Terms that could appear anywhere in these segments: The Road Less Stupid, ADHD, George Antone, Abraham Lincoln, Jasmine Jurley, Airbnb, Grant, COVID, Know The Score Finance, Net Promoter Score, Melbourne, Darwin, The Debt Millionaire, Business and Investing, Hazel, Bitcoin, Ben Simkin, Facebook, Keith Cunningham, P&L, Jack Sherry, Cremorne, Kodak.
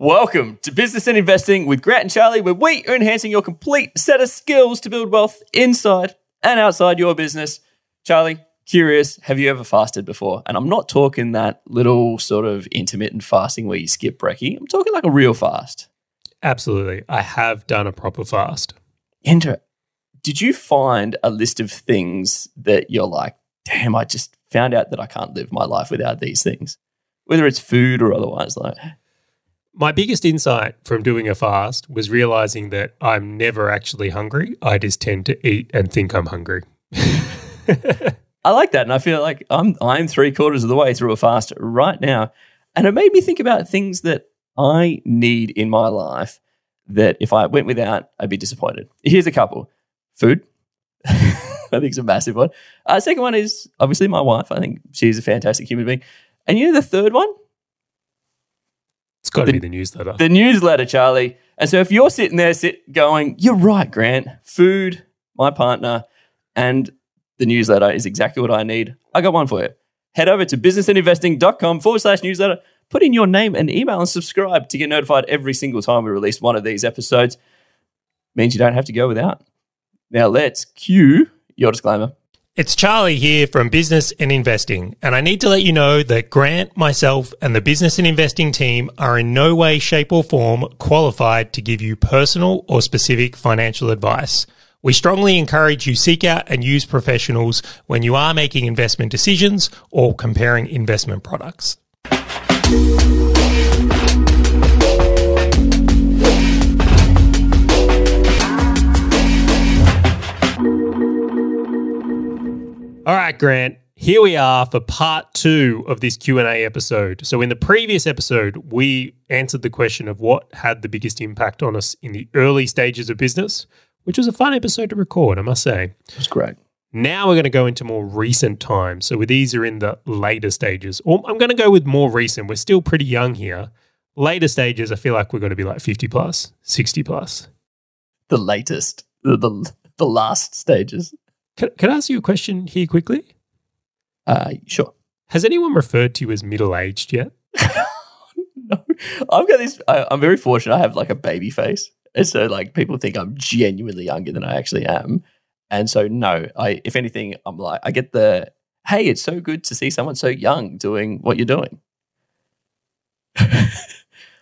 Welcome to Business and Investing with Grant and Charlie, where we are enhancing your complete set of skills to build wealth inside and outside your business. Charlie, curious, have you ever fasted before? And I'm not talking that little sort of intermittent fasting where you skip brekkie. I'm talking like a real fast. Absolutely. I have done a proper fast. Interesting. Did you find a list of things that you're like, damn, I just found out that I can't live my life without these things, whether it's food or otherwise? Like, my biggest insight from doing a fast was realizing that I'm never actually hungry. I just tend to eat and think I'm hungry. I like that. And I feel like I'm 3/4 of the way through a fast right now. And it made me think about things that I need in my life that if I went without, I'd be disappointed. Here's a couple. Food. I think it's a massive one. Second one is obviously my wife. I think she's a fantastic human being. And you know the third one? It's got to be the newsletter. The newsletter, Charlie. And so if you're sitting there going, you're right, Grant, food, my partner, and the newsletter is exactly what I need, I got one for you. Head over to businessandinvesting.com/newsletter, put in your name and email and subscribe to get notified every single time we release one of these episodes. It means you don't have to go without. Now let's cue your disclaimer. It's Charlie here from Business and Investing, and I need to let you know that Grant, myself, and the Business and Investing team are in no way, shape, or form qualified to give you personal or specific financial advice. We strongly encourage you seek out and use professionals when you are making investment decisions or comparing investment products. All right, Grant, here we are for part 2 of this Q&A episode. So in the previous episode, we answered the question of what had the biggest impact on us in the early stages of business, which was a fun episode to record, I must say. It was great. Now we're going to go into more recent times. So these are in the later stages. Or I'm going to go with more recent. We're still pretty young here. Later stages, I feel like we're going to be like 50 plus, 60 plus. The latest, the last stages. Can I ask you a question here quickly? Sure. Has anyone referred to you as middle-aged yet? No. I've got this. I'm very fortunate. I have like a baby face. And so like people think I'm genuinely younger than I actually am. And so no, if anything, I'm like, I get the, hey, it's so good to see someone so young doing what you're doing.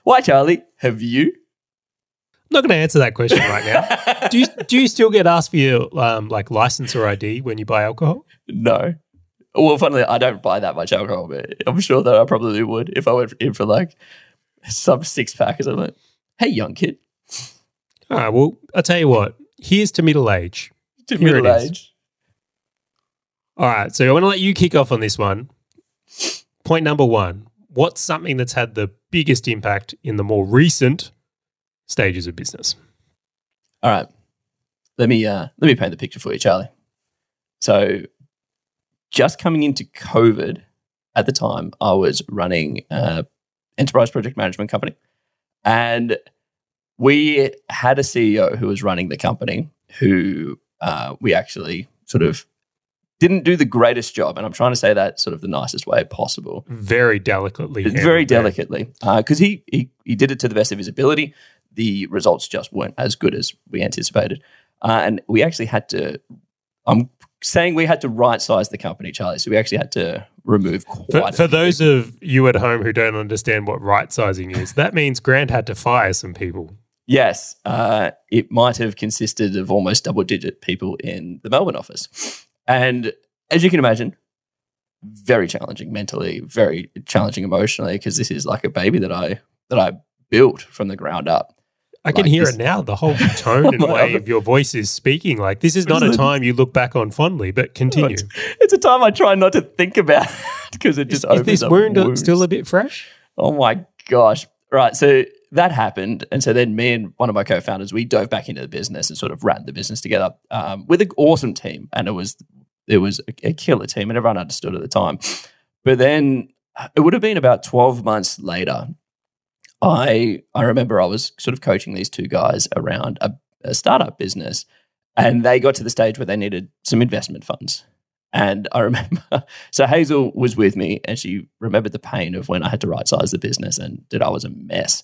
Why, Charlie? Have you? I'm not going to answer that question right now. Do you still get asked for your like license or ID when you buy alcohol? No. Well, funnily, I don't buy that much alcohol, but I'm sure that I probably would if I went in for like some 6-pack or something. Hey, young kid. All right. Well, I'll tell you what. Here's to middle age. To Here middle age. All right. So I want to let you kick off on this one. Point number 1. What's something that's had the biggest impact in the more recent stages of business? All right. Let me paint the picture for you, Charlie. So just coming into COVID at the time, I was running an enterprise project management company, and we had a CEO who was running the company who we actually sort of didn't do the greatest job. And I'm trying to say that sort of the nicest way possible. Very delicately. Very delicately. Because he did it to the best of his ability. The results just weren't as good as we anticipated. And we actually had to, I'm saying we had to right-size the company, Charlie. So we actually had to remove quite a few. For those of you at home who don't understand what right-sizing is, that means Grant had to fire some people. Yes. It might have consisted of almost double-digit people in the Melbourne office. And as you can imagine, very challenging mentally, very challenging emotionally, because this is like a baby that I built from the ground up. I can hear it now. The whole tone and way of your voice is speaking. Like, this is not a time you look back on fondly, but continue. It's a time I try not to think about because it just opens up. Is this wound still a bit fresh? Oh, my gosh. Right. So that happened. And so then me and one of my co-founders, we dove back into the business and sort of ran the business together with an awesome team. And it was a killer team, and everyone understood at the time. But then it would have been about 12 months later, I remember I was sort of coaching these two guys around a startup business, and they got to the stage where they needed some investment funds. And I remember, so Hazel was with me, and she remembered the pain of when I had to right-size the business and that I was a mess.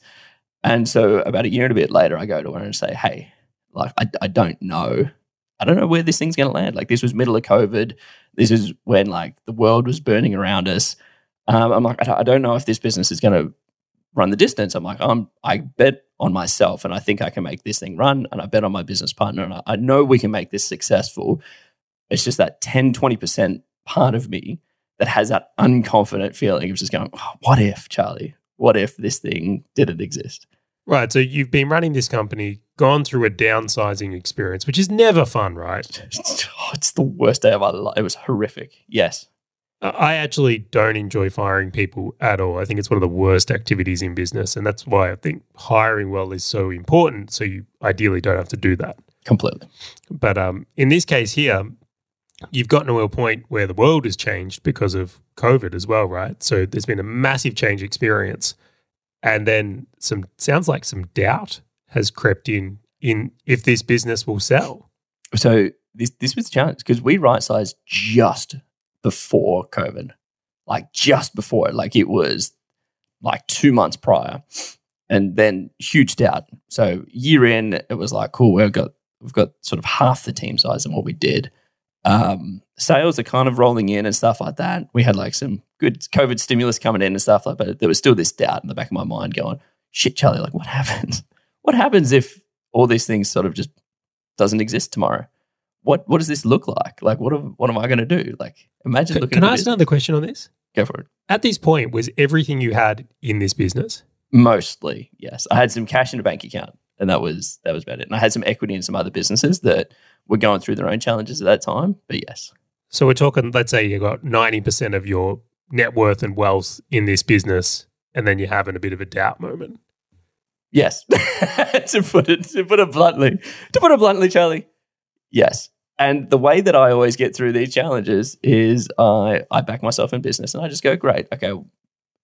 And so about a year and a bit later, I go to her and say, hey, like, I don't know where this thing's going to land. Like, this was middle of COVID. This is when, like, the world was burning around us. I'm like, I don't know if this business is going to run the distance. I'm like, I bet on myself, and I think I can make this thing run, and I bet on my business partner, and I know we can make this successful. It's just that 10, 20% part of me that has that unconfident feeling of just going, oh, what if, Charlie? What if this thing didn't exist? Right. So you've been running this company, gone through a downsizing experience, which is never fun, right? It's the worst day of my life. It was horrific. Yes. I actually don't enjoy firing people at all. I think it's one of the worst activities in business, and that's why I think hiring well is so important, so you ideally don't have to do that. Completely. But in this case here, you've gotten to a point where the world has changed because of COVID as well, right? So there's been a massive change experience, and then sounds like some doubt has crept in if this business will sell. So this was a challenge because we right-sized just before COVID, like just before it, like it was like 2 months prior, and then huge doubt. So year in, it was like, cool, we've got sort of half the team size than what we did. Sales are kind of rolling in and stuff like that. We had like some good COVID stimulus coming in and stuff like that, but there was still this doubt in the back of my mind going, shit, Charlie, like what happens? What happens if all these things sort of just doesn't exist tomorrow? What does this look like? Like, what am I going to do? Like, imagine looking at Can I ask another question on this? Go for it. At this point, was everything you had in this business? Mostly, yes. I had some cash in a bank account, and that was about it. And I had some equity in some other businesses that were going through their own challenges at that time, but yes. So we're talking, let's say you got 90% of your net worth and wealth in this business, and then you're having a bit of a doubt moment. Yes. to put it bluntly, Charlie, yes. And the way that I always get through these challenges is I back myself in business and I just go, great, okay,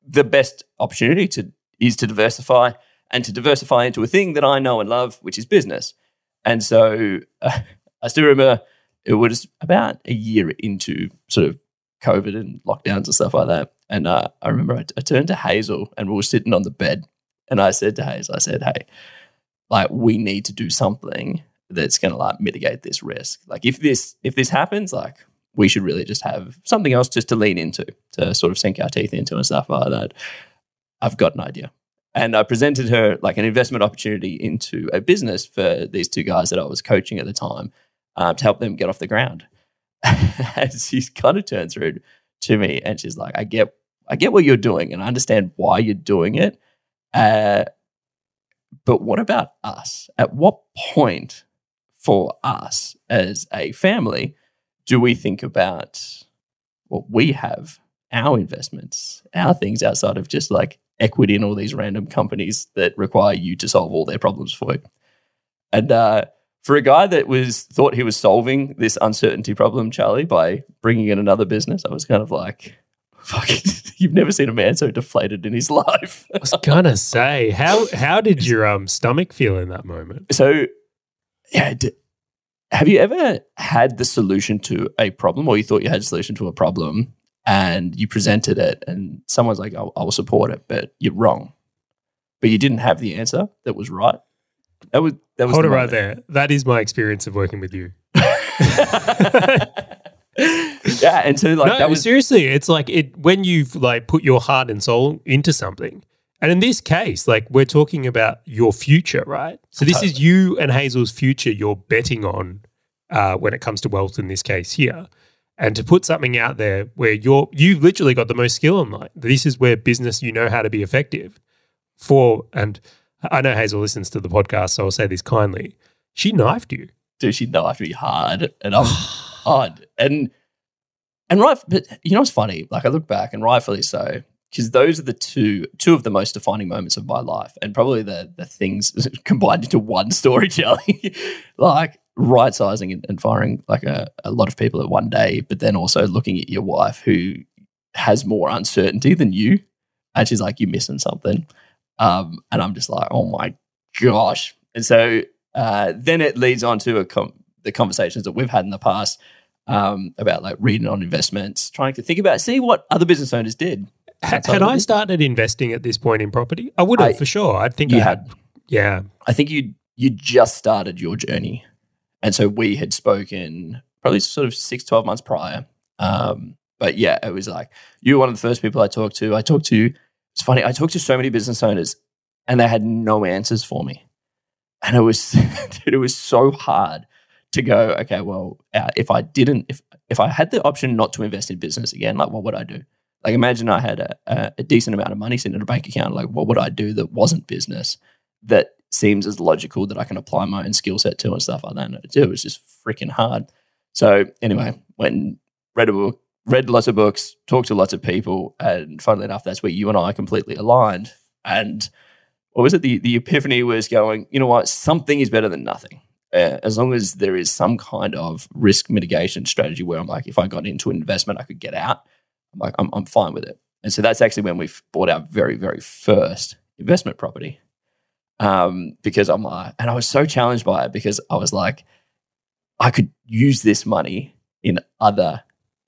the best opportunity is to diversify and to diversify into a thing that I know and love, which is business. And so I still remember it was about a year into sort of COVID and lockdowns and stuff like that. And I remember I turned to Hazel and we were sitting on the bed and I said to Hazel, I said, hey, like we need to do something that's going to like mitigate this risk. Like if this happens, like we should really just have something else just to lean into, to sort of sink our teeth into and stuff like that. I've got an idea. And I presented her like an investment opportunity into a business for these two guys that I was coaching at the time to help them get off the ground. And she kind of turns around to me and she's like, I get what you're doing and I understand why you're doing it. But what about us? At what point for us as a family do we think about what we have, our investments, our things outside of just like equity in all these random companies that require you to solve all their problems for you? And for a guy that thought he was solving this uncertainty problem, Charlie, by bringing in another business, I was kind of like, fuck, you've never seen a man so deflated in his life. I was going to say, how did your stomach feel in that moment? So yeah, have you ever had the solution to a problem, or you thought you had a solution to a problem and you presented it and someone's like, I will support it, but you're wrong. But you didn't have the answer that was right. That was Hold it right there. That is my experience of working with you. Yeah, and so like that was seriously, it's like it when you've like put your heart and soul into something. And in this case, like we're talking about your future, right? So this is you and Hazel's future you're betting on when it comes to wealth in this case here. And to put something out there where you've literally got the most skill in life. This is where business, you know how to be effective for. And I know Hazel listens to the podcast, so I'll say this kindly. She knifed you. Dude, she knifed me hard and I'm hard. And right, but you know what's funny? Like I look back and rightfully so. Because those are the two of the most defining moments of my life, and probably the things combined into one story, Charlie. Like right-sizing and firing like a lot of people at one day, but then also looking at your wife who has more uncertainty than you, and she's like, you're missing something. And I'm just like, oh my gosh. And so then it leads on to the conversations that we've had in the past about like reading on investments, trying to think about, see what other business owners did. Had I started investing at this point in property? I would have for sure. I think you had. Yeah. I think you just started your journey. And so we had spoken probably sort of 6-12 months prior. But yeah, it was like, you were one of the first people I talked to. It's funny, I talked to so many business owners and they had no answers for me. And it was, dude, it was so hard to go, okay, well, if I had the option not to invest in business again, like what would I do? Like imagine I had a decent amount of money sitting in a bank account, like what would I do that wasn't business that seems as logical that I can apply my own skill set to and stuff like that? And it was just freaking hard. So anyway, read lots of books, talked to lots of people, and funnily enough, that's where you and I completely aligned. And what was it? The epiphany was going, you know what? Something is better than nothing. As long as there is some kind of risk mitigation strategy where I'm like, if I got into an investment, I could get out. I'm like, I'm fine with it. And so that's actually when we bought our very, very first investment property. Because I'm like, and I was so challenged by it because I was like, I could use this money in other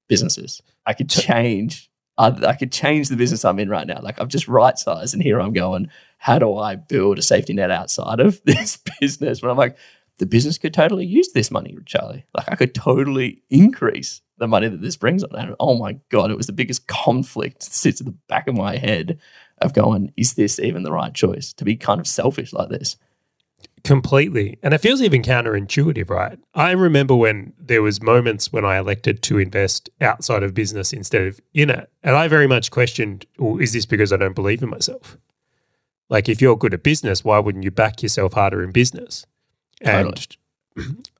businesses. I could change the business I'm in right now. Like I've just right-sized and here I'm going, how do I build a safety net outside of this business? But I'm like, the business could totally use this money, Charlie. Like I could totally increase the money that this brings on. And oh my God, it was the biggest conflict that sits at the back of my head of going, is this even the right choice to be kind of selfish like this? Completely. And it feels even counterintuitive, right? I remember when there was moments when I elected to invest outside of business instead of in it. And I very much questioned, well, is this because I don't believe in myself? Like if you're good at business, why wouldn't you back yourself harder in business? And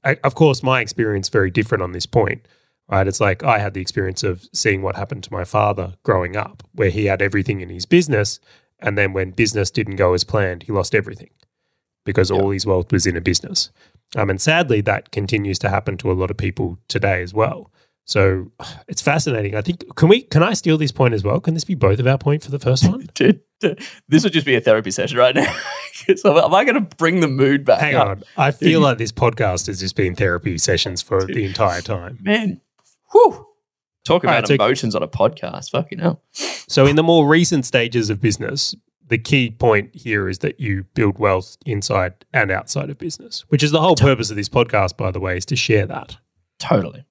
of course, my experience very different on this point, right? It's like I had the experience of seeing what happened to my father growing up, where he had everything in his business, and then when business didn't go as planned, he lost everything because all his wealth was in a business. And sadly, that continues to happen to a lot of people today as well. So it's fascinating. I think can I steal this point as well? Can this be both of our point for the first one? Dude, this would just be a therapy session right now. Am I going to bring the mood back? Hang on. I feel like this podcast has just been therapy sessions for the entire time. Man, whew. Talk about emotions on a podcast. Fucking hell. So in the more recent stages of business, the key point here is that you build wealth inside and outside of business, which is the whole purpose of this podcast, by the way, is to share that. Totally.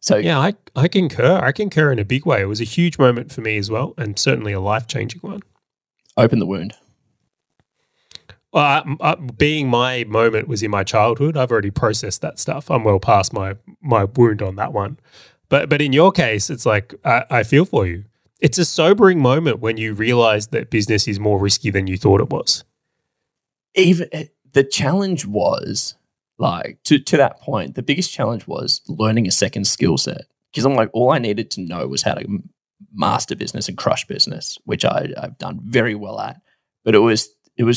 So yeah, I concur. I concur in a big way. It was a huge moment for me as well, and certainly a life-changing one. Open the wound. Well, being my moment was in my childhood. I've already processed that stuff. I'm well past my wound on that one. But in your case, it's like I feel for you. It's a sobering moment when you realize that business is more risky than you thought it was. Even the challenge was, like to that point, the biggest challenge was learning a second skill set, because I'm like, all I needed to know was how to master business and crush business, which I've done very well at. But it was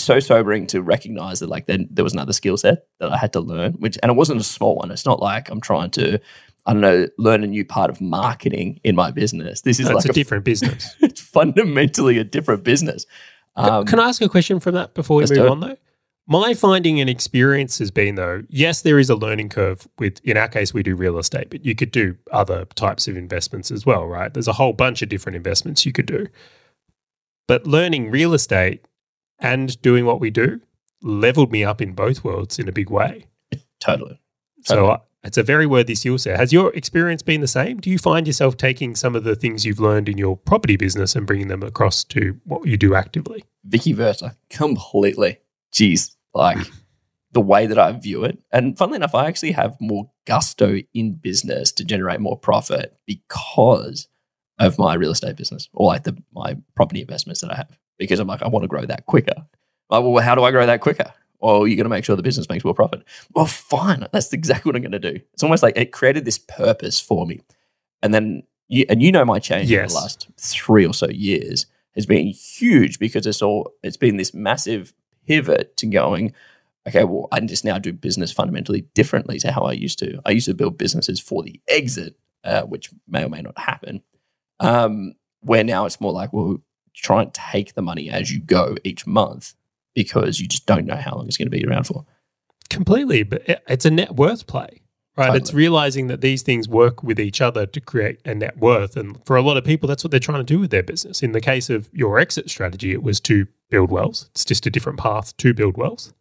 so sobering to recognize that like then there was another skill set that I had to learn, and it wasn't a small one. It's not like I'm trying to, I don't know, learn a new part of marketing in my business. This is like a different business. It's fundamentally a different business. Can I ask a question from that before we move on though? My finding and experience has been, though, yes, there is a learning curve with, in our case, we do real estate, but you could do other types of investments as well, right? There's a whole bunch of different investments you could do. But learning real estate and doing what we do leveled me up in both worlds in a big way. Totally. So it's a very worthy skill set. Has your experience been the same? Do you find yourself taking some of the things you've learned in your property business and bringing them across to what you do actively? Vicky Versa, completely. Geez, like the way that I view it. And funnily enough, I actually have more gusto in business to generate more profit because of my real estate business or like my property investments that I have, because I'm like, I want to grow that quicker. Like, well, how do I grow that quicker? Well, you're going to make sure the business makes more profit. Well, fine. That's exactly what I'm going to do. It's almost like it created this purpose for me. And then, you know, my change in the last 3 or so years has been huge because it's been this massive pivot to going, okay, well, I just now do business fundamentally differently to how I used to. I used to build businesses for the exit, which may or may not happen, where now it's more like, well, try and take the money as you go each month because you just don't know how long it's going to be around for. Completely, but it's a net worth play, Right. Totally. It's realizing that these things work with each other to create a net worth. And for a lot of people, that's what they're trying to do with their business. In the case of your exit strategy, it was to build wealth. It's just a different path to build wealth,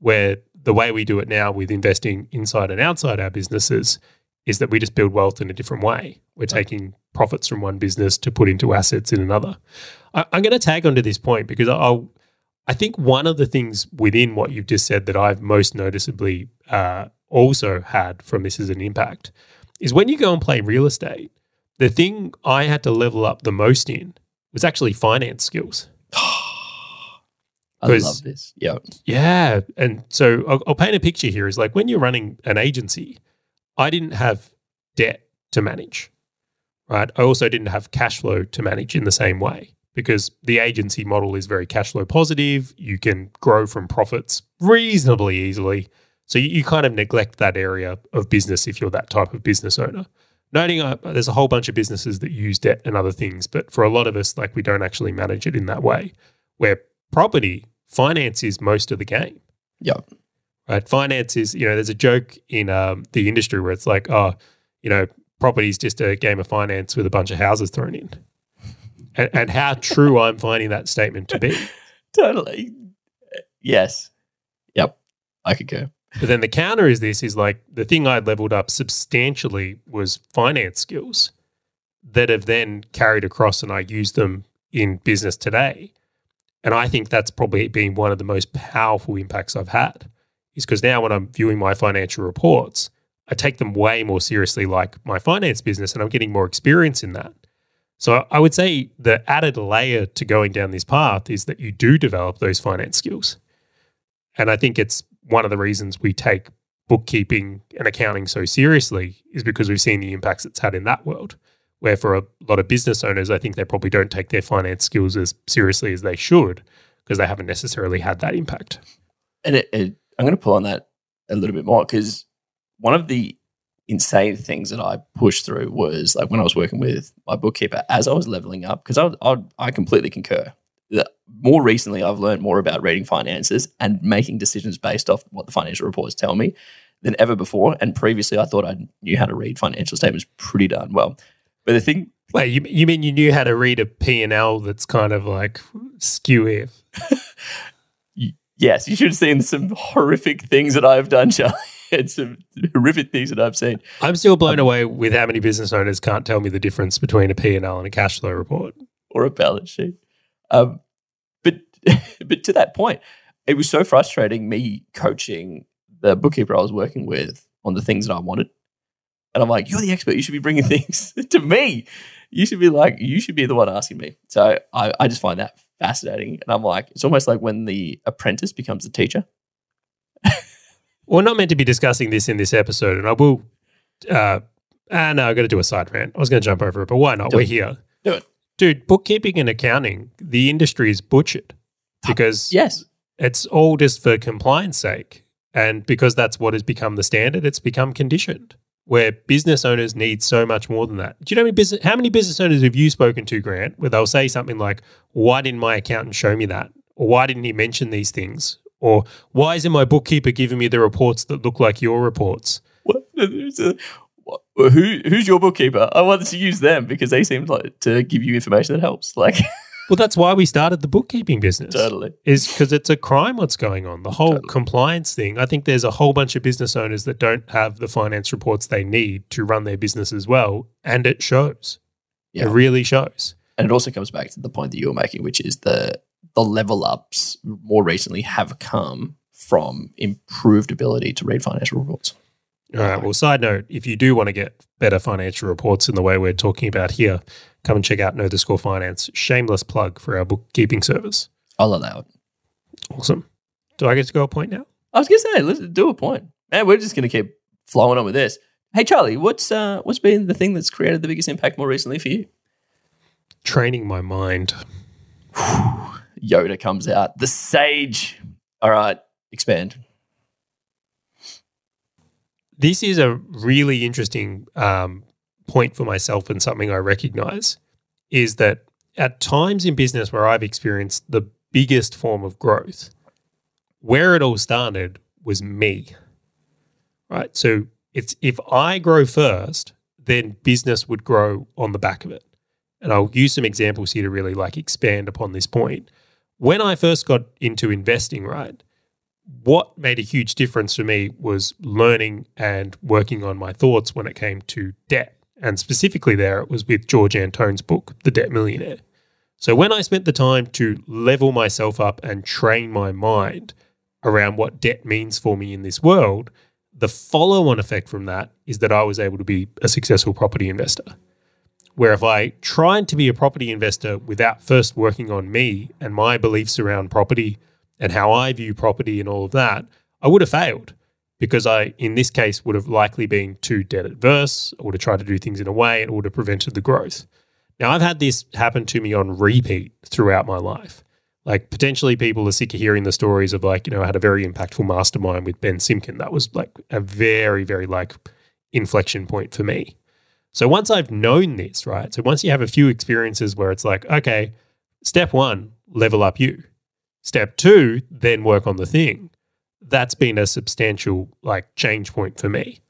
where the way we do it now with investing inside and outside our businesses is that we just build wealth in a different way. We're taking profits from one business to put into assets in another. I'm going to tag onto this point because I think one of the things within what you've just said that I've most noticeably also had from this as an impact is when you go and play real estate, the thing I had to level up the most in was actually finance skills. I love this. Yeah. Yeah. And so I'll paint a picture here is like when you're running an agency, I didn't have debt to manage, right? I also didn't have cash flow to manage in the same way, because the agency model is very cash flow positive. You can grow from profits reasonably easily. So you kind of neglect that area of business if you're that type of business owner. Noting there's a whole bunch of businesses that use debt and other things, but for a lot of us, like, we don't actually manage it in that way, where property finance is most of the game. Yeah. Right. Finance is, you know, there's a joke in the industry where it's like, oh, you know, property is just a game of finance with a bunch of houses thrown in. And how true I'm finding that statement to be. Totally. Yes. Yep. I could go. But then the counter is this, is like the thing I leveled up substantially was finance skills that have then carried across, and I use them in business today. And I think that's probably been one of the most powerful impacts I've had, is because now when I'm viewing my financial reports, I take them way more seriously, like my finance business, and I'm getting more experience in that. So I would say the added layer to going down this path is that you do develop those finance skills. And I think it's one of the reasons we take bookkeeping and accounting so seriously, is because we've seen the impacts it's had in that world, where for a lot of business owners, I think they probably don't take their finance skills as seriously as they should, because they haven't necessarily had that impact. And I'm going to pull on that a little bit more, because one of the insane things that I pushed through was, like, when I was working with my bookkeeper, as I was leveling up, because I completely concur. More recently, I've learned more about reading finances and making decisions based off what the financial reports tell me than ever before. And previously, I thought I knew how to read financial statements pretty darn well. But the thing... Wait, you mean you knew how to read a P&L that's kind of like skew? Yes, you should have seen some horrific things that I've done, Charlie. It's some horrific things that I've seen. I'm still blown away with how many business owners can't tell me the difference between a P&L and a cash flow report. Or a balance sheet. But to that point, it was so frustrating me coaching the bookkeeper I was working with on the things that I wanted. And I'm like, you're the expert. You should be bringing things to me. You should be the one asking me. So I just find that fascinating. And I'm like, it's almost like when the apprentice becomes the teacher. We're not meant to be discussing this in this episode, and I will no, I've got to do a side rant. I was going to jump over it, but why not? We're here. Do it. Dude, bookkeeping and accounting, the industry is butchered because it's all just for compliance sake, and because that's what has become the standard, it's become conditioned, where business owners need so much more than that. Do you know how many business owners have you spoken to, Grant, where they'll say something like, why didn't my accountant show me that? Or why didn't he mention these things? Or why isn't my bookkeeper giving me the reports that look like your reports? What? Who's your bookkeeper? I wanted to use them because they seem like to give you information that helps. Like, well, that's why we started the bookkeeping business. Totally. Is because it's a crime what's going on. The whole compliance thing. I think there's a whole bunch of business owners that don't have the finance reports they need to run their business as well, and it shows. Yeah. It really shows. And it also comes back to the point that you were making, which is the level ups more recently have come from improved ability to read financial reports. All right. Well, side note, if you do want to get better financial reports in the way we're talking about here, come and check out Know The Score Finance. Shameless plug for our bookkeeping service. I'll allow it. Awesome. Do I get to go a point now? I was going to say, let's do a point. Man, we're just going to keep flowing on with this. Hey, Charlie, what's been the thing that's created the biggest impact more recently for you? Training my mind. Yoda comes out. The sage. All right. Expand. This is a really interesting point for myself, and something I recognize is that at times in business where I've experienced the biggest form of growth, where it all started was me, right? So It's if I grow first, then business would grow on the back of it. And I'll use some examples here to really like expand upon this point. When I first got into investing, right, what made a huge difference for me was learning and working on my thoughts when it came to debt. And specifically there, it was with George Antone's book, The Debt Millionaire. So when I spent the time to level myself up and train my mind around what debt means for me in this world, the follow-on effect from that is that I was able to be a successful property investor. Where if I tried to be a property investor without first working on me and my beliefs around property and how I view property and all of that, I would have failed because I, in this case, would have likely been too debt adverse or to try to do things in a way and would have prevented the growth. Now, I've had this happen to me on repeat throughout my life. Like potentially people are sick of hearing the stories of like, you know, I had a very impactful mastermind with Ben Simkin. That was like a very, very like inflection point for me. So once I've known this, right? So once you have a few experiences where it's like, okay, step one, level up you. Step two, then work on the thing. That's been a substantial like change point for me.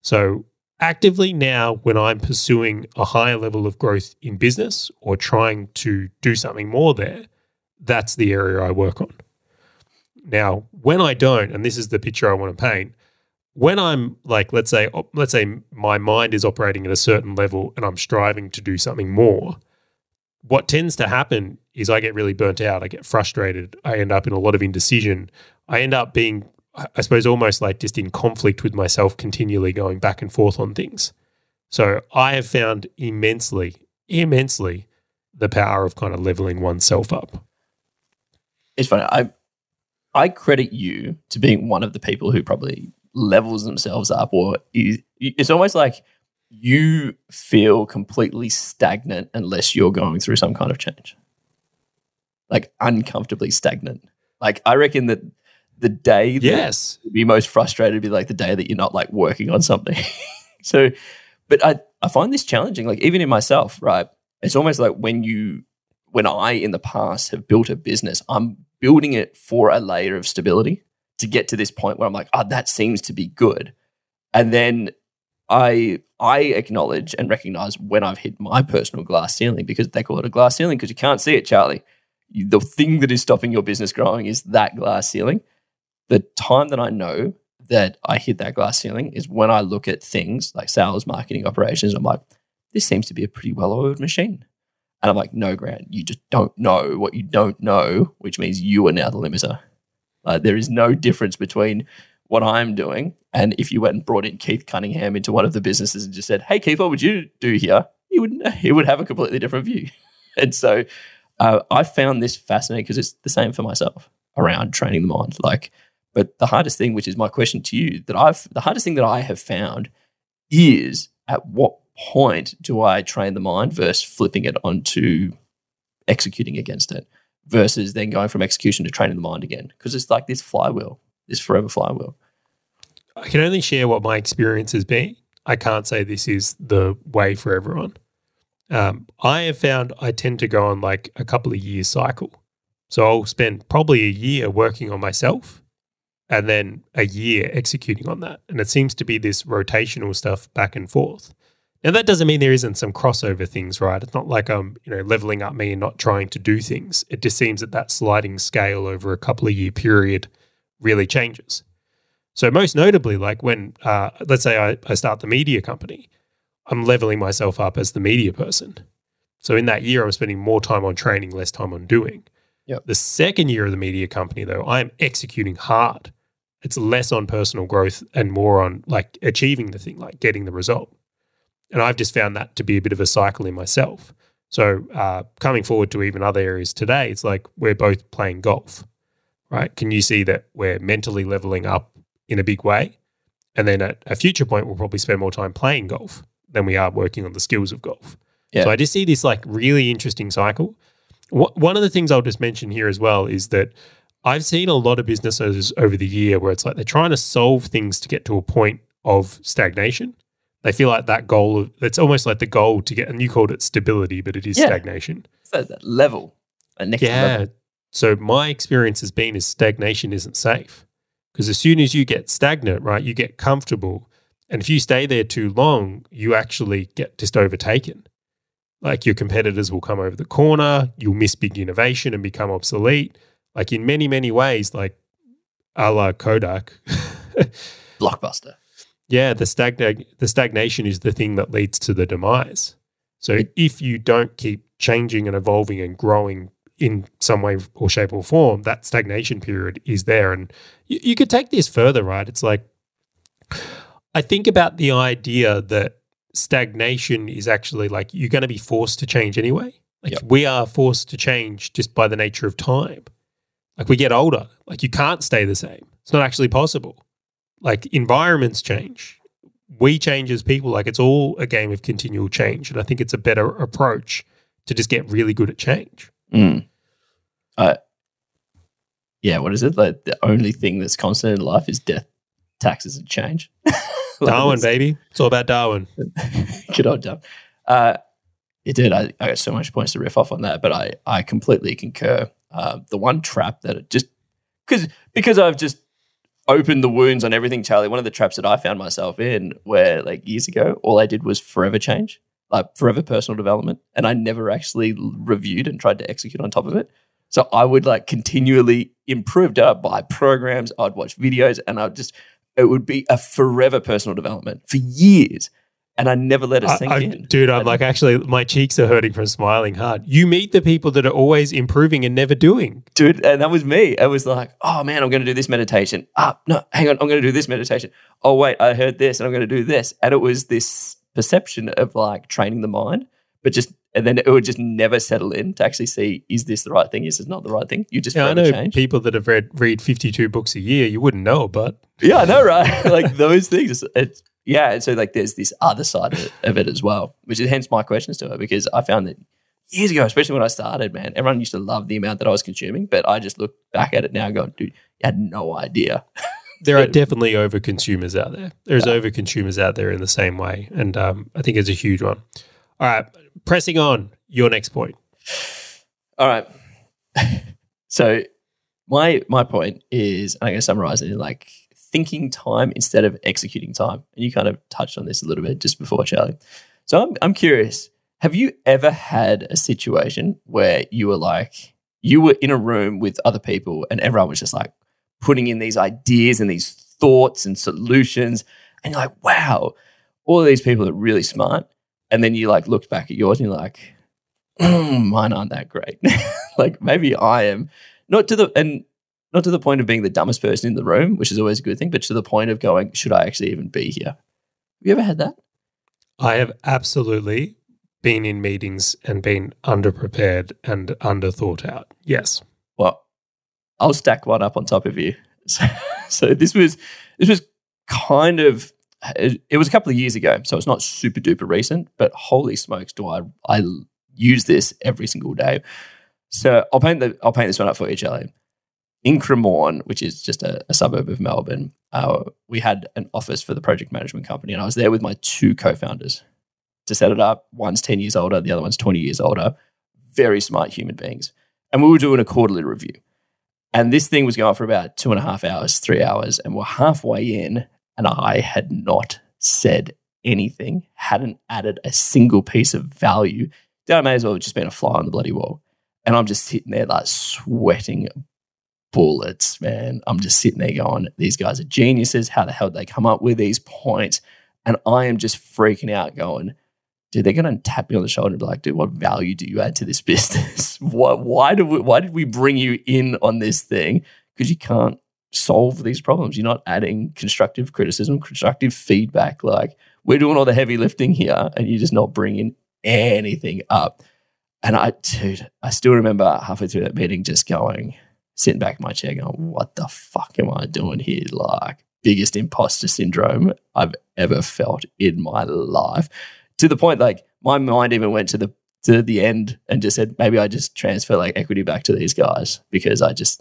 So actively now when I'm pursuing a higher level of growth in business or trying to do something more there, that's the area I work on. Now, when I don't, and this is the picture I want to paint, when I'm like, let's say my mind is operating at a certain level and I'm striving to do something more, what tends to happen is I get really burnt out. I get frustrated. I end up in a lot of indecision. I end up being, I suppose, almost like just in conflict with myself continually going back and forth on things. So I have found immensely the power of kind of leveling oneself up. It's funny. I credit you to being one of the people who probably levels themselves up, or it's almost like you feel completely stagnant unless you're going through some kind of change. Like uncomfortably stagnant. Like I reckon that the day that you'd be most frustrated would be like the day that you're not like working on something. So, but I find this challenging, like even in myself, right? It's almost like when I in the past have built a business, I'm building it for a layer of stability to get to this point where I'm like, oh, that seems to be good. And then I acknowledge and recognize when I've hit my personal glass ceiling, because they call it a glass ceiling because you can't see it, Charlie. The thing that is stopping your business growing is that glass ceiling. The time that I know that I hit that glass ceiling is when I look at things like sales, marketing, operations. I'm like, this seems to be a pretty well-oiled machine. And I'm like, no, Grant, you just don't know what you don't know, which means you are now the limiter. There is no difference between what I'm doing and if you went and brought in Keith Cunningham into one of the businesses and just said, hey, Keith, what would you do here? He would have a completely different view. And so I found this fascinating because it's the same for myself around training the mind. Like, but the hardest thing, which is my question to you, the hardest thing that I have found is at what point do I train the mind versus flipping it onto executing against it versus then going from execution to training the mind again? Because it's like this flywheel, this forever flywheel. I can only share what my experience has been. I can't say this is the way for everyone. I have found I tend to go on like a couple of year cycle. So I'll spend probably a year working on myself and then a year executing on that. And it seems to be this rotational stuff back and forth. Now, that doesn't mean there isn't some crossover things, right? It's not like I'm, leveling up me and not trying to do things. It just seems that sliding scale over a couple of year period really changes. So most notably, like when, let's say I start the media company, I'm leveling myself up as the media person. So in that year, I'm spending more time on training, less time on doing. Yep. The second year of the media company, though, I'm executing hard. It's less on personal growth and more on like achieving the thing, like getting the result. And I've just found that to be a bit of a cycle in myself. So coming forward to even other areas today, it's like we're both playing golf, right? Can you see that we're mentally leveling up in a big way? And then at a future point, we'll probably spend more time playing golf than we are working on the skills of golf. Yeah. So I just see this like really interesting cycle. One of the things I'll just mention here as well is that I've seen a lot of business owners over the year where it's like they're trying to solve things to get to a point of stagnation. They feel like that goal, it's almost like the goal to get, and you called it stability, but it is stagnation. So that level. Level. So my experience has been is stagnation isn't safe because as soon as you get stagnant, right, you get comfortable And if you stay there too long, you actually get just overtaken. Like your competitors will come over the corner, you'll miss big innovation and become obsolete. Like in many, many ways, like a la Kodak. Blockbuster. Yeah, the stagnation is the thing that leads to the demise. So if you don't keep changing and evolving and growing in some way or shape or form, that stagnation period is there. And you could take this further, right? It's like, I think about the idea that stagnation is actually like you're going to be forced to change anyway. Like we are forced to change just by the nature of time. Like we get older, like you can't stay the same. It's not actually possible. Like environments change. We change as people. Like it's all a game of continual change. And I think it's a better approach to just get really good at change. Mm. Yeah, what is it? Like the only thing that's constant in life is death, taxes, and change. Darwin, baby. It's all about Darwin. Good old Darwin. Dude, I got so much points to riff off on that, but I completely concur. The one trap that it just – because I've just opened the wounds on everything, Charlie, one of the traps that I found myself in where like years ago all I did was forever change, like forever personal development, and I never actually reviewed and tried to execute on top of it. So I would like continually improve up by programs. I'd watch videos and I'd just – it would be a forever personal development for years. And I never let it sink in. Dude, I'm like, actually, my cheeks are hurting from smiling hard. You meet the people that are always improving and never doing. Dude, and that was me. I was like, oh, man, I'm going to do this meditation. No, hang on, I'm going to do this meditation. Oh, wait, I heard this and I'm going to do this. And it was this perception of like training the mind, but just, and then it would just never settle in to actually see, is this the right thing? Is this not the right thing? You just I know change. People that have read 52 books a year, you wouldn't know about. Yeah, I know, right? Like those things. And so like there's this other side of it as well, which is hence my questions to her, because I found that years ago, especially when I started, man, everyone used to love the amount that I was consuming, but I just look back at it now going, dude, I had no idea. There are definitely over-consumers out there. There's over-consumers out there in the same way, and I think it's a huge one. All right, pressing on, your next point. All right. So my point is, I'm going to summarize it in like thinking time instead of executing time. And you kind of touched on this a little bit just before, Charlie. So I'm curious, have you ever had a situation where you were like, you were in a room with other people and everyone was just like putting in these ideas and these thoughts and solutions and you're like, wow, all of these people are really smart. And then you like looked back at yours and you're like, mine aren't that great. Like maybe I am not to the point of being the dumbest person in the room, which is always a good thing, but to the point of going, should I actually even be here? Have you ever had that? I have absolutely been in meetings and been underprepared and under thought out. Yes. Well, I'll stack one up on top of you. So this was kind of. It was a couple of years ago, so it's not super duper recent, but holy smokes, do I use this every single day. So I'll paint this one up for you, Charlie. In Cremorne, which is just a suburb of Melbourne, we had an office for the project management company, and I was there with my two co-founders to set it up. One's 10 years older, the other one's 20 years older, very smart human beings. And we were doing a quarterly review. And this thing was going for about 2.5 hours, 3 hours, and we're halfway in. And I had not said anything, hadn't added a single piece of value. Then I may as well have just been a fly on the bloody wall. And I'm just sitting there like sweating bullets, man. I'm just sitting there going, these guys are geniuses. How the hell did they come up with these points? And I am just freaking out going, dude, they're going to tap me on the shoulder and be like, dude, what value do you add to this business? Why did we bring you in on this thing? Because you can't solve these problems. You're not adding constructive criticism, constructive feedback. Like we're doing all the heavy lifting here and you're just not bringing anything up. And I still remember halfway through that meeting just going, sitting back in my chair going, what the fuck am I doing here? Like biggest imposter syndrome I've ever felt in my life, to the point like my mind even went to the end and just said, maybe I just transfer like equity back to these guys because I just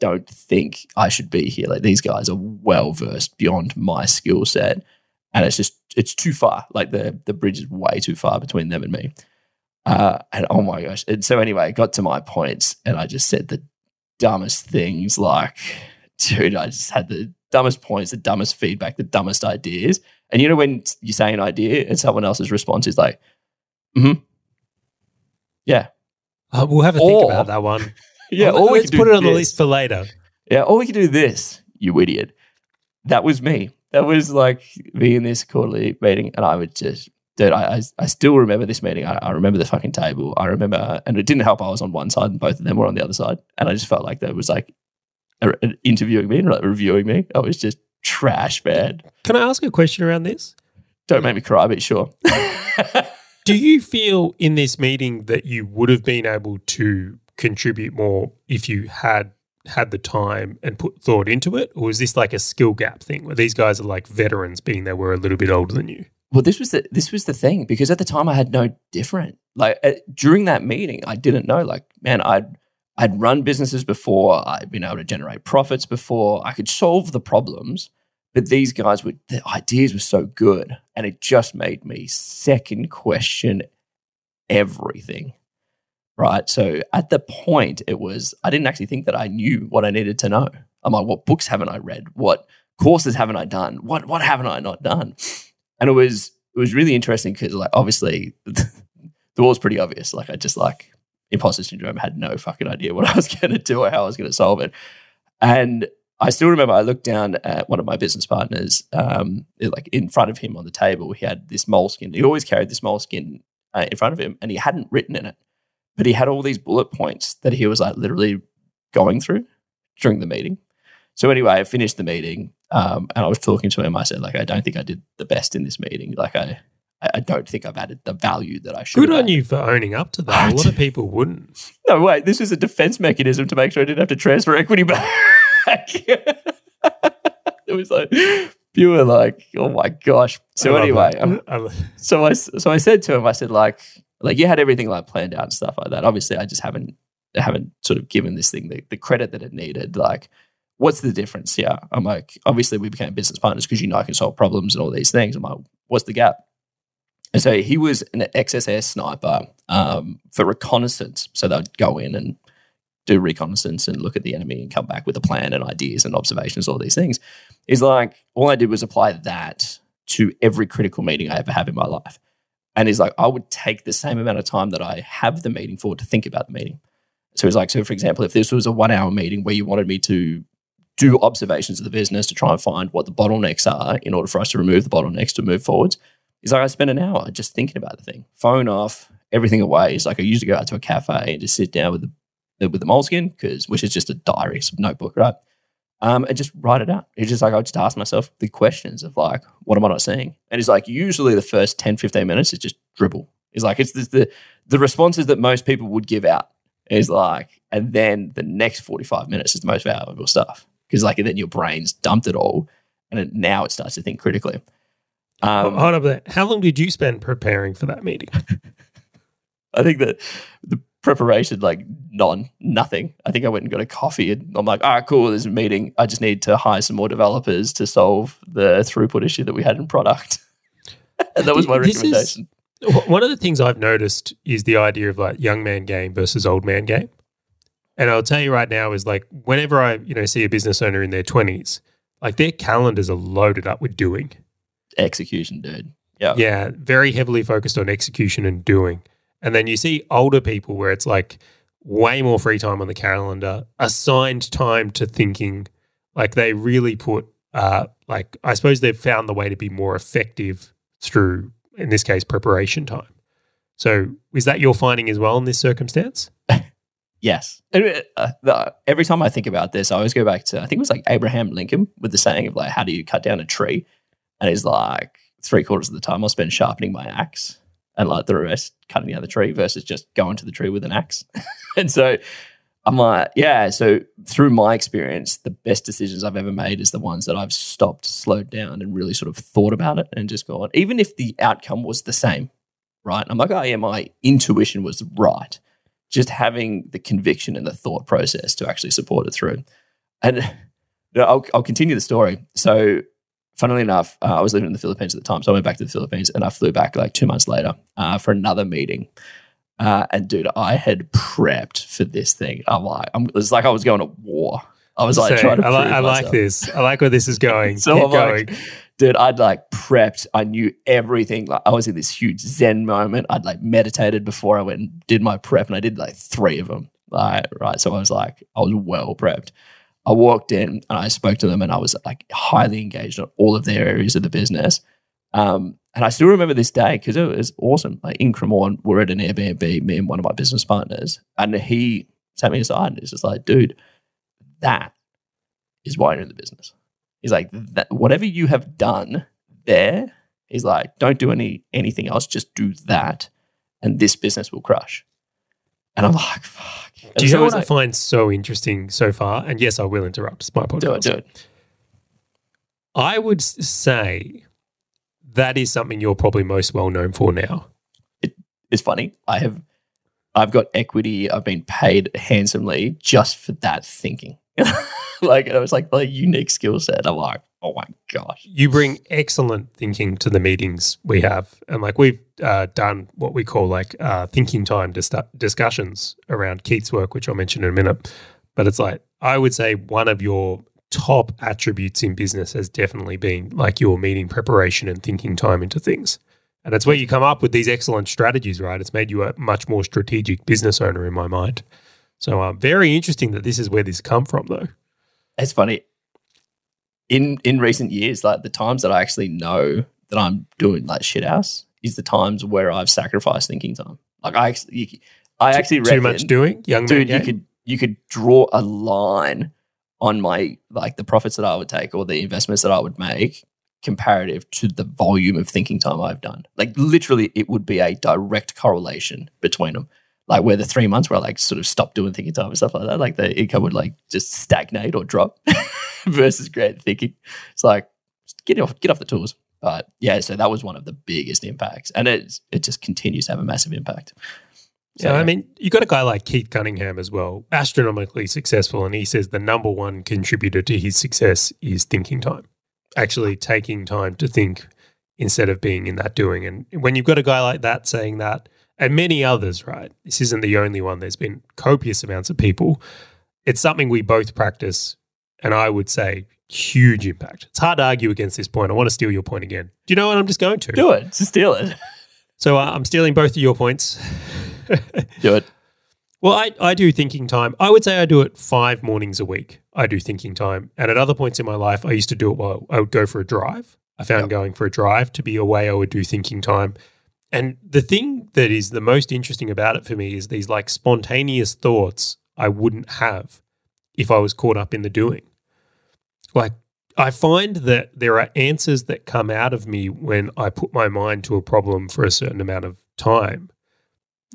don't think I should be here. Like these guys are well versed beyond my skill set, and it's too far. Like the bridge is way too far between them and me. And oh my gosh! And so anyway, I got to my points, and I just said the dumbest things. Like, dude, I just had the dumbest points, the dumbest feedback, the dumbest ideas. And you know when you say an idea and someone else's response is like, mm-hmm, yeah. We'll have a think about that one. Yeah, or let's put it on the list for later. Yeah, or we can do this, you idiot. That was me. That was like me in this quarterly meeting, and I would just, dude, I still remember this meeting. I remember the fucking table. I remember, and it didn't help I was on one side and both of them were on the other side, and I just felt like that was like interviewing me and like reviewing me. I was just trash, man. Can I ask a question around this? Don't make me cry, but sure. Do you feel in this meeting that you would have been able to contribute more if you had the time and put thought into it? Or is this like a skill gap thing where these guys are like veterans being they were a little bit older than you? Well, this was the thing, because at the time I had no different. Like during that meeting, I didn't know, like, man, I'd run businesses before. I'd been able to generate profits before. I could solve the problems. But these guys, the ideas were so good, and it just made me second question everything, right? So at the point, it was, I didn't actually think that I knew what I needed to know. I'm like, what books haven't I read? What courses haven't I done? What haven't I not done? And it was really interesting because, like, obviously the wall's pretty obvious. Like, I just, like, imposter syndrome, had no fucking idea what I was going to do or how I was going to solve it. And I still remember I looked down at one of my business partners, like in front of him on the table, he had this moleskin. He always carried this moleskin in front of him, and he hadn't written in it, but he had all these bullet points that he was like literally going through during the meeting. So anyway, I finished the meeting and I was talking to him. I said, like, I don't think I did the best in this meeting. Like, I don't think I've added the value that I should. Good on you for owning up to that. A lot of people wouldn't. No, wait, this is a defense mechanism to make sure I didn't have to transfer equity back. It was like pure, like, oh my gosh. So anyway, I said to him, I said, like you had everything like planned out and stuff like that. Obviously, I just haven't sort of given this thing the credit that it needed. Like, what's the difference here? I'm like, obviously, we became business partners because, you know, I can solve problems and all these things. I'm like, what's the gap? And so he was an XSS sniper for reconnaissance. So they'd go in and do reconnaissance and look at the enemy and come back with a plan and ideas and observations, all these things. Is like, all I did was apply that to every critical meeting I ever have in my life. And he's like, I would take the same amount of time that I have the meeting for to think about the meeting. So he's like, so for example, if this was a 1 hour meeting where you wanted me to do observations of the business to try and find what the bottlenecks are in order for us to remove the bottlenecks to move forwards, he's like, I spent an hour just thinking about the thing, phone off, everything away. He's like, I usually go out to a cafe and just sit down with the moleskin, which is just a diary, some notebook, right? And just write it out. It's just like, I just ask myself the questions of like, what am I not seeing? And it's like, usually the first 10, 15 minutes is just dribble. It's like, it's the responses that most people would give out is like, and then the next 45 minutes is the most valuable stuff. Because like, and then your brain's dumped it all, and now it starts to think critically. Hold up there. How long did you spend preparing for that meeting? I think that the preparation, like nothing. I think I went and got a coffee, and I'm like, all right, cool, there's a meeting. I just need to hire some more developers to solve the throughput issue that we had in product. And that was my recommendation. One of the things I've noticed is the idea of like young man game versus old man game. And I'll tell you right now is like, whenever I, you know, see a business owner in their 20s, like their calendars are loaded up with doing. Execution, dude. Yeah. Yeah, very heavily focused on execution and doing. And then you see older people where it's like way more free time on the calendar, assigned time to thinking. Like they really put like, I suppose they've found the way to be more effective through, in this case, preparation time. So is that your finding as well in this circumstance? Yes. Every time I think about this, I always go back to, I think it was like Abraham Lincoln with the saying of like, how do you cut down a tree? And he's like, 3/4 of the time I'll spend sharpening my axe, and like the rest cutting the other tree, versus just going to the tree with an axe. And so I'm like, yeah, so through my experience, the best decisions I've ever made is the ones that I've stopped, slowed down, and really sort of thought about it and just gone, even if the outcome was the same, right? I'm like, oh yeah, my intuition was right. Just having the conviction and the thought process to actually support it through. And you know, I'll continue the story. So funnily enough, I was living in the Philippines at the time, so I went back to the Philippines, and I flew back like 2 months later for another meeting. And dude, I had prepped for this thing. I'm like, it's like I was going to war. I was like, so trying to prove myself. I like this. I like where this is going. So I'm going. Like, dude, I'd like prepped. I knew everything. Like I was in this huge Zen moment. I'd like meditated before I went and did my prep, and I did like 3 of them. Like, right. So I was like, I was well prepped. I walked in and I spoke to them, and I was like highly engaged on all of their areas of the business. And I still remember this day because it was awesome. Like in Cremorne, we're at an Airbnb, me and one of my business partners, and he sat me aside and he's just like, dude, that is why you're in the business. He's like, that, whatever you have done there, he's like, don't do anything else, just do that, and this business will crush. And I'm like, fuck. Do you know what I find so interesting so far? And yes, I will interrupt. It's my podcast. Do it. I would say that is something you're probably most well known for now. It's funny. I've got equity. I've been paid handsomely just for that thinking. Like, it was like the unique skill set. I'm like, oh my gosh. You bring excellent thinking to the meetings we have. And like we've done what we call like thinking time discussions around Keith's work, which I'll mention in a minute. But it's like, I would say one of your top attributes in business has definitely been like your meeting preparation and thinking time into things. And it's where you come up with these excellent strategies, right? It's made you a much more strategic business owner in my mind. So very interesting that this is where this come from though. It's funny. In recent years, like the times that I actually know that I'm doing like shit house is the times where I've sacrificed thinking time. Like I actually reckon too much doing, young man. Dude, you could draw a line on my like the profits that I would take or the investments that I would make comparative to the volume of thinking time I've done. Like literally, it would be a direct correlation between them. Like where the 3 months where I like sort of stopped doing thinking time and stuff like that, like the income would like just stagnate or drop versus Grant thinking. It's like, get off the tools. But yeah, so that was one of the biggest impacts. And it just continues to have a massive impact. So I mean, you got a guy like Keith Cunningham as well, astronomically successful. And he says the number one contributor to his success is thinking time, actually taking time to think instead of being in that doing. And when you've got a guy like that saying that, and many others, right? This isn't the only one. There's been copious amounts of people. It's something we both practice, and I would say huge impact. It's hard to argue against this point. I want to steal your point again. Do you know what? I'm just going to. Do it. Just steal it. So I'm stealing both of your points. Do it. Well, I do thinking time. I would say I do it 5 mornings a week. I do thinking time. And at other points in my life, I used to do it while I would go for a drive. I found going for a drive to be a way I would do thinking time. And the thing that is the most interesting about it for me is these like spontaneous thoughts I wouldn't have if I was caught up in the doing. Like I find that there are answers that come out of me when I put my mind to a problem for a certain amount of time,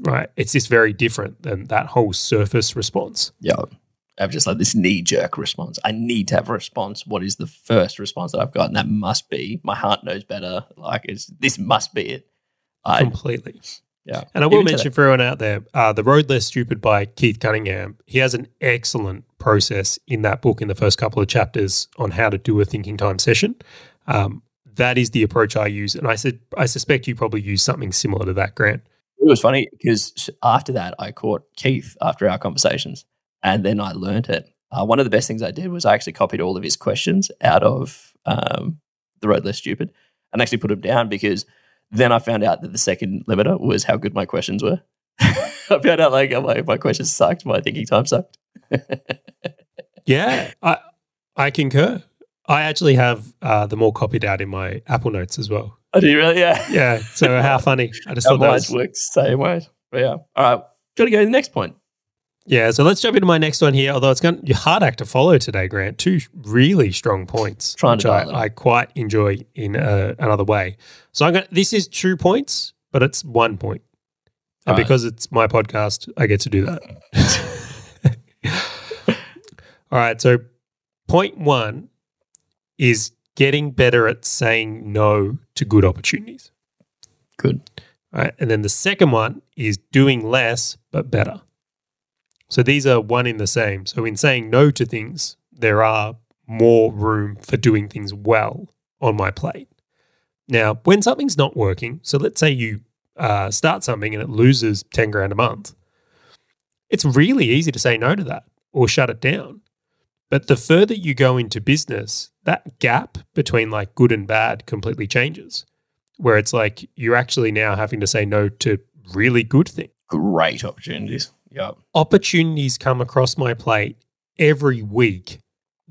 right? It's just very different than that whole surface response. Yeah. I have just like this knee-jerk response. I need to have a response. What is the first response that I've got? And that must be, my heart knows better. Like this must be it. Completely. Yeah. And I will mention for everyone out there, The Road Less Stupid by Keith Cunningham. He has an excellent process in that book in the first couple of chapters on how to do a thinking time session. That is the approach I use. And I suspect you probably use something similar to that, Grant. It was funny because after that, I caught Keith after our conversations and then I learned it. One of the best things I did was I actually copied all of his questions out of The Road Less Stupid and actually put them down because then I found out that the second limiter was how good my questions were. I found out like my questions sucked, my thinking time sucked. Yeah, I concur. I actually have them all copied out in my Apple Notes as well. Oh, do you really? Yeah. Yeah, so how funny. I just thought that was... works same way. But yeah. All right, got to go to the next point. Yeah, so let's jump into my next one here, although it's going to be a hard act to follow today, Grant. 2 really strong points, which I quite enjoy in another way. So this is 2 points, but it's 1 point. And because it's my podcast, I get to do that. All right, so point 1 is getting better at saying no to good opportunities. Good. All right, and then the second one is doing less but better. So these are one in the same. So in saying no to things, there are more room for doing things well on my plate. Now, when something's not working, so let's say you start something and it loses $10,000 a month, it's really easy to say no to that or shut it down. But the further you go into business, that gap between like good and bad completely changes, where it's like you're actually now having to say no to really good things. Great opportunities. Yep. Opportunities come across my plate every week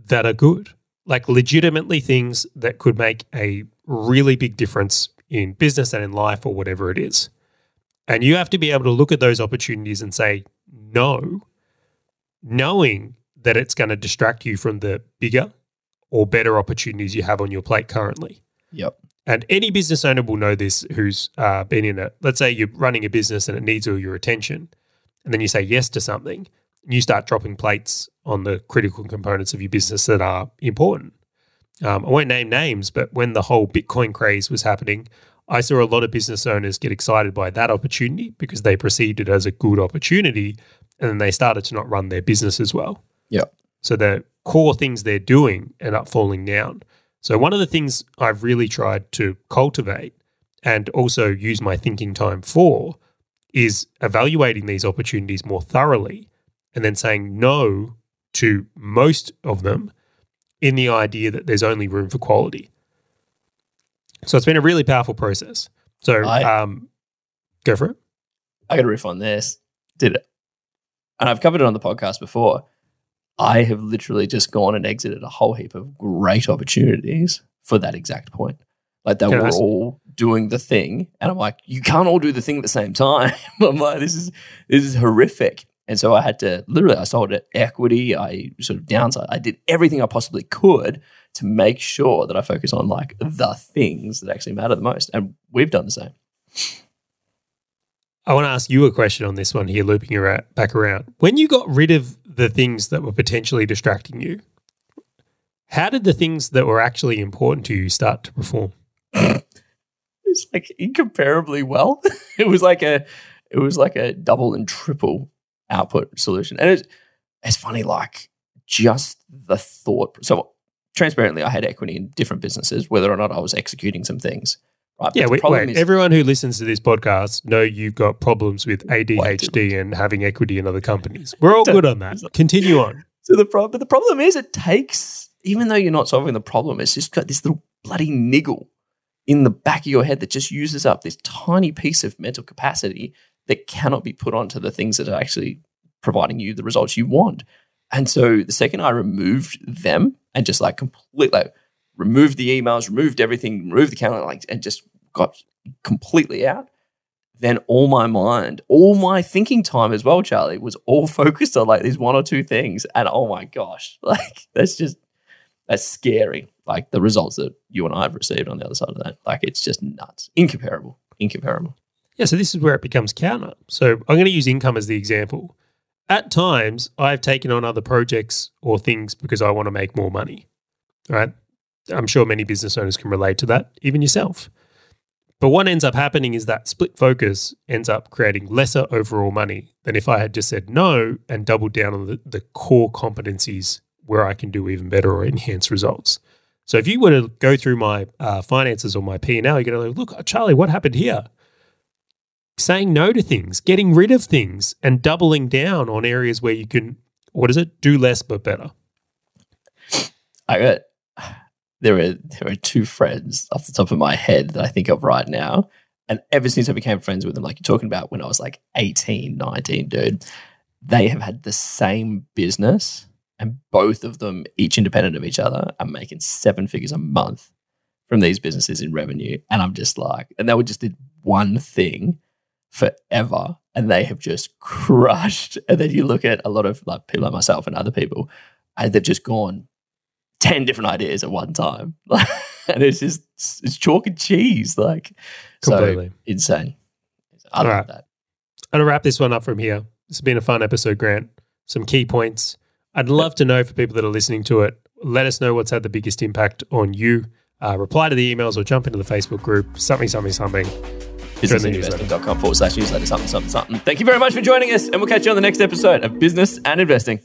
that are good, like legitimately things that could make a really big difference in business and in life or whatever it is. And you have to be able to look at those opportunities and say no, knowing that it's going to distract you from the bigger or better opportunities you have on your plate currently. Yep. And any business owner will know this who's been in it. Let's say you're running a business and it needs all your attention, and then you say yes to something, and you start dropping plates on the critical components of your business that are important. I won't name names, but when the whole Bitcoin craze was happening, I saw a lot of business owners get excited by that opportunity because they perceived it as a good opportunity, and then they started to not run their business as well. Yeah. So the core things they're doing end up falling down. So one of the things I've really tried to cultivate and also use my thinking time for is evaluating these opportunities more thoroughly and then saying no to most of them in the idea that there's only room for quality. So it's been a really powerful process. So go for it. I got a riff on this. Did it. And I've covered it on the podcast before. I have literally just gone and exited a whole heap of great opportunities for that exact point. Like they were all doing the thing. And I'm like, you can't all do the thing at the same time. I'm like, this is horrific. And so I had to literally, I sold it equity. I sort of downsized. I did everything I possibly could to make sure that I focus on like the things that actually matter the most. And we've done the same. I want to ask you a question on this one here, looping you back around. When you got rid of the things that were potentially distracting you, how did the things that were actually important to you start to perform? It's like incomparably well. It was like a double and triple output solution. And it's funny, like just the thought. So transparently, I had equity in different businesses, whether or not I was executing some things. Right, yeah, wait. Everyone who listens to this podcast know you've got problems with ADHD and having equity in other companies. We're all good on that. Continue on. So the problem is it takes, even though you're not solving the problem, it's just got this little bloody niggle in the back of your head that just uses up this tiny piece of mental capacity that cannot be put onto the things that are actually providing you the results you want. And so the second I removed them and just like completely removed the emails, removed everything, removed the calendar, and just got completely out, then all my mind, all my thinking time as well, Charlie, was all focused on like these one or two things. And oh my gosh, like that's scary. Like the results that you and I have received on the other side of that, like it's just nuts. Incomparable. Yeah, so this is where it becomes counter. So I'm going to use income as the example. At times, I've taken on other projects or things because I want to make more money, right? I'm sure many business owners can relate to that, even yourself. But what ends up happening is that split focus ends up creating lesser overall money than if I had just said no and doubled down on the core competencies where I can do even better or enhance results. So if you were to go through my finances or my P&L, you're going to look, Charlie, what happened here? Saying no to things, getting rid of things and doubling down on areas where you can, do less but better. I got it. There are two friends off the top of my head that I think of right now. And ever since I became friends with them, like you're talking about when I was like 18, 19, dude, they have had the same business and both of them, each independent of each other, are making seven figures a month from these businesses in revenue. And I'm just like, and they would just did one thing forever and they have just crushed. And then you look at a lot of like people like myself and other people and they've just gone 10 different ideas at one time. And it's just, it's chalk and cheese. Like, completely. So insane. I love that. I'm going to wrap this one up from here. This has been a fun episode, Grant. Some key points. I'd love to know for people that are listening to it, let us know what's had the biggest impact on you. Reply to the emails or jump into the Facebook group, something. businessinvesting.com/newsletter. Thank you very much for joining us and we'll catch you on the next episode of Business and Investing.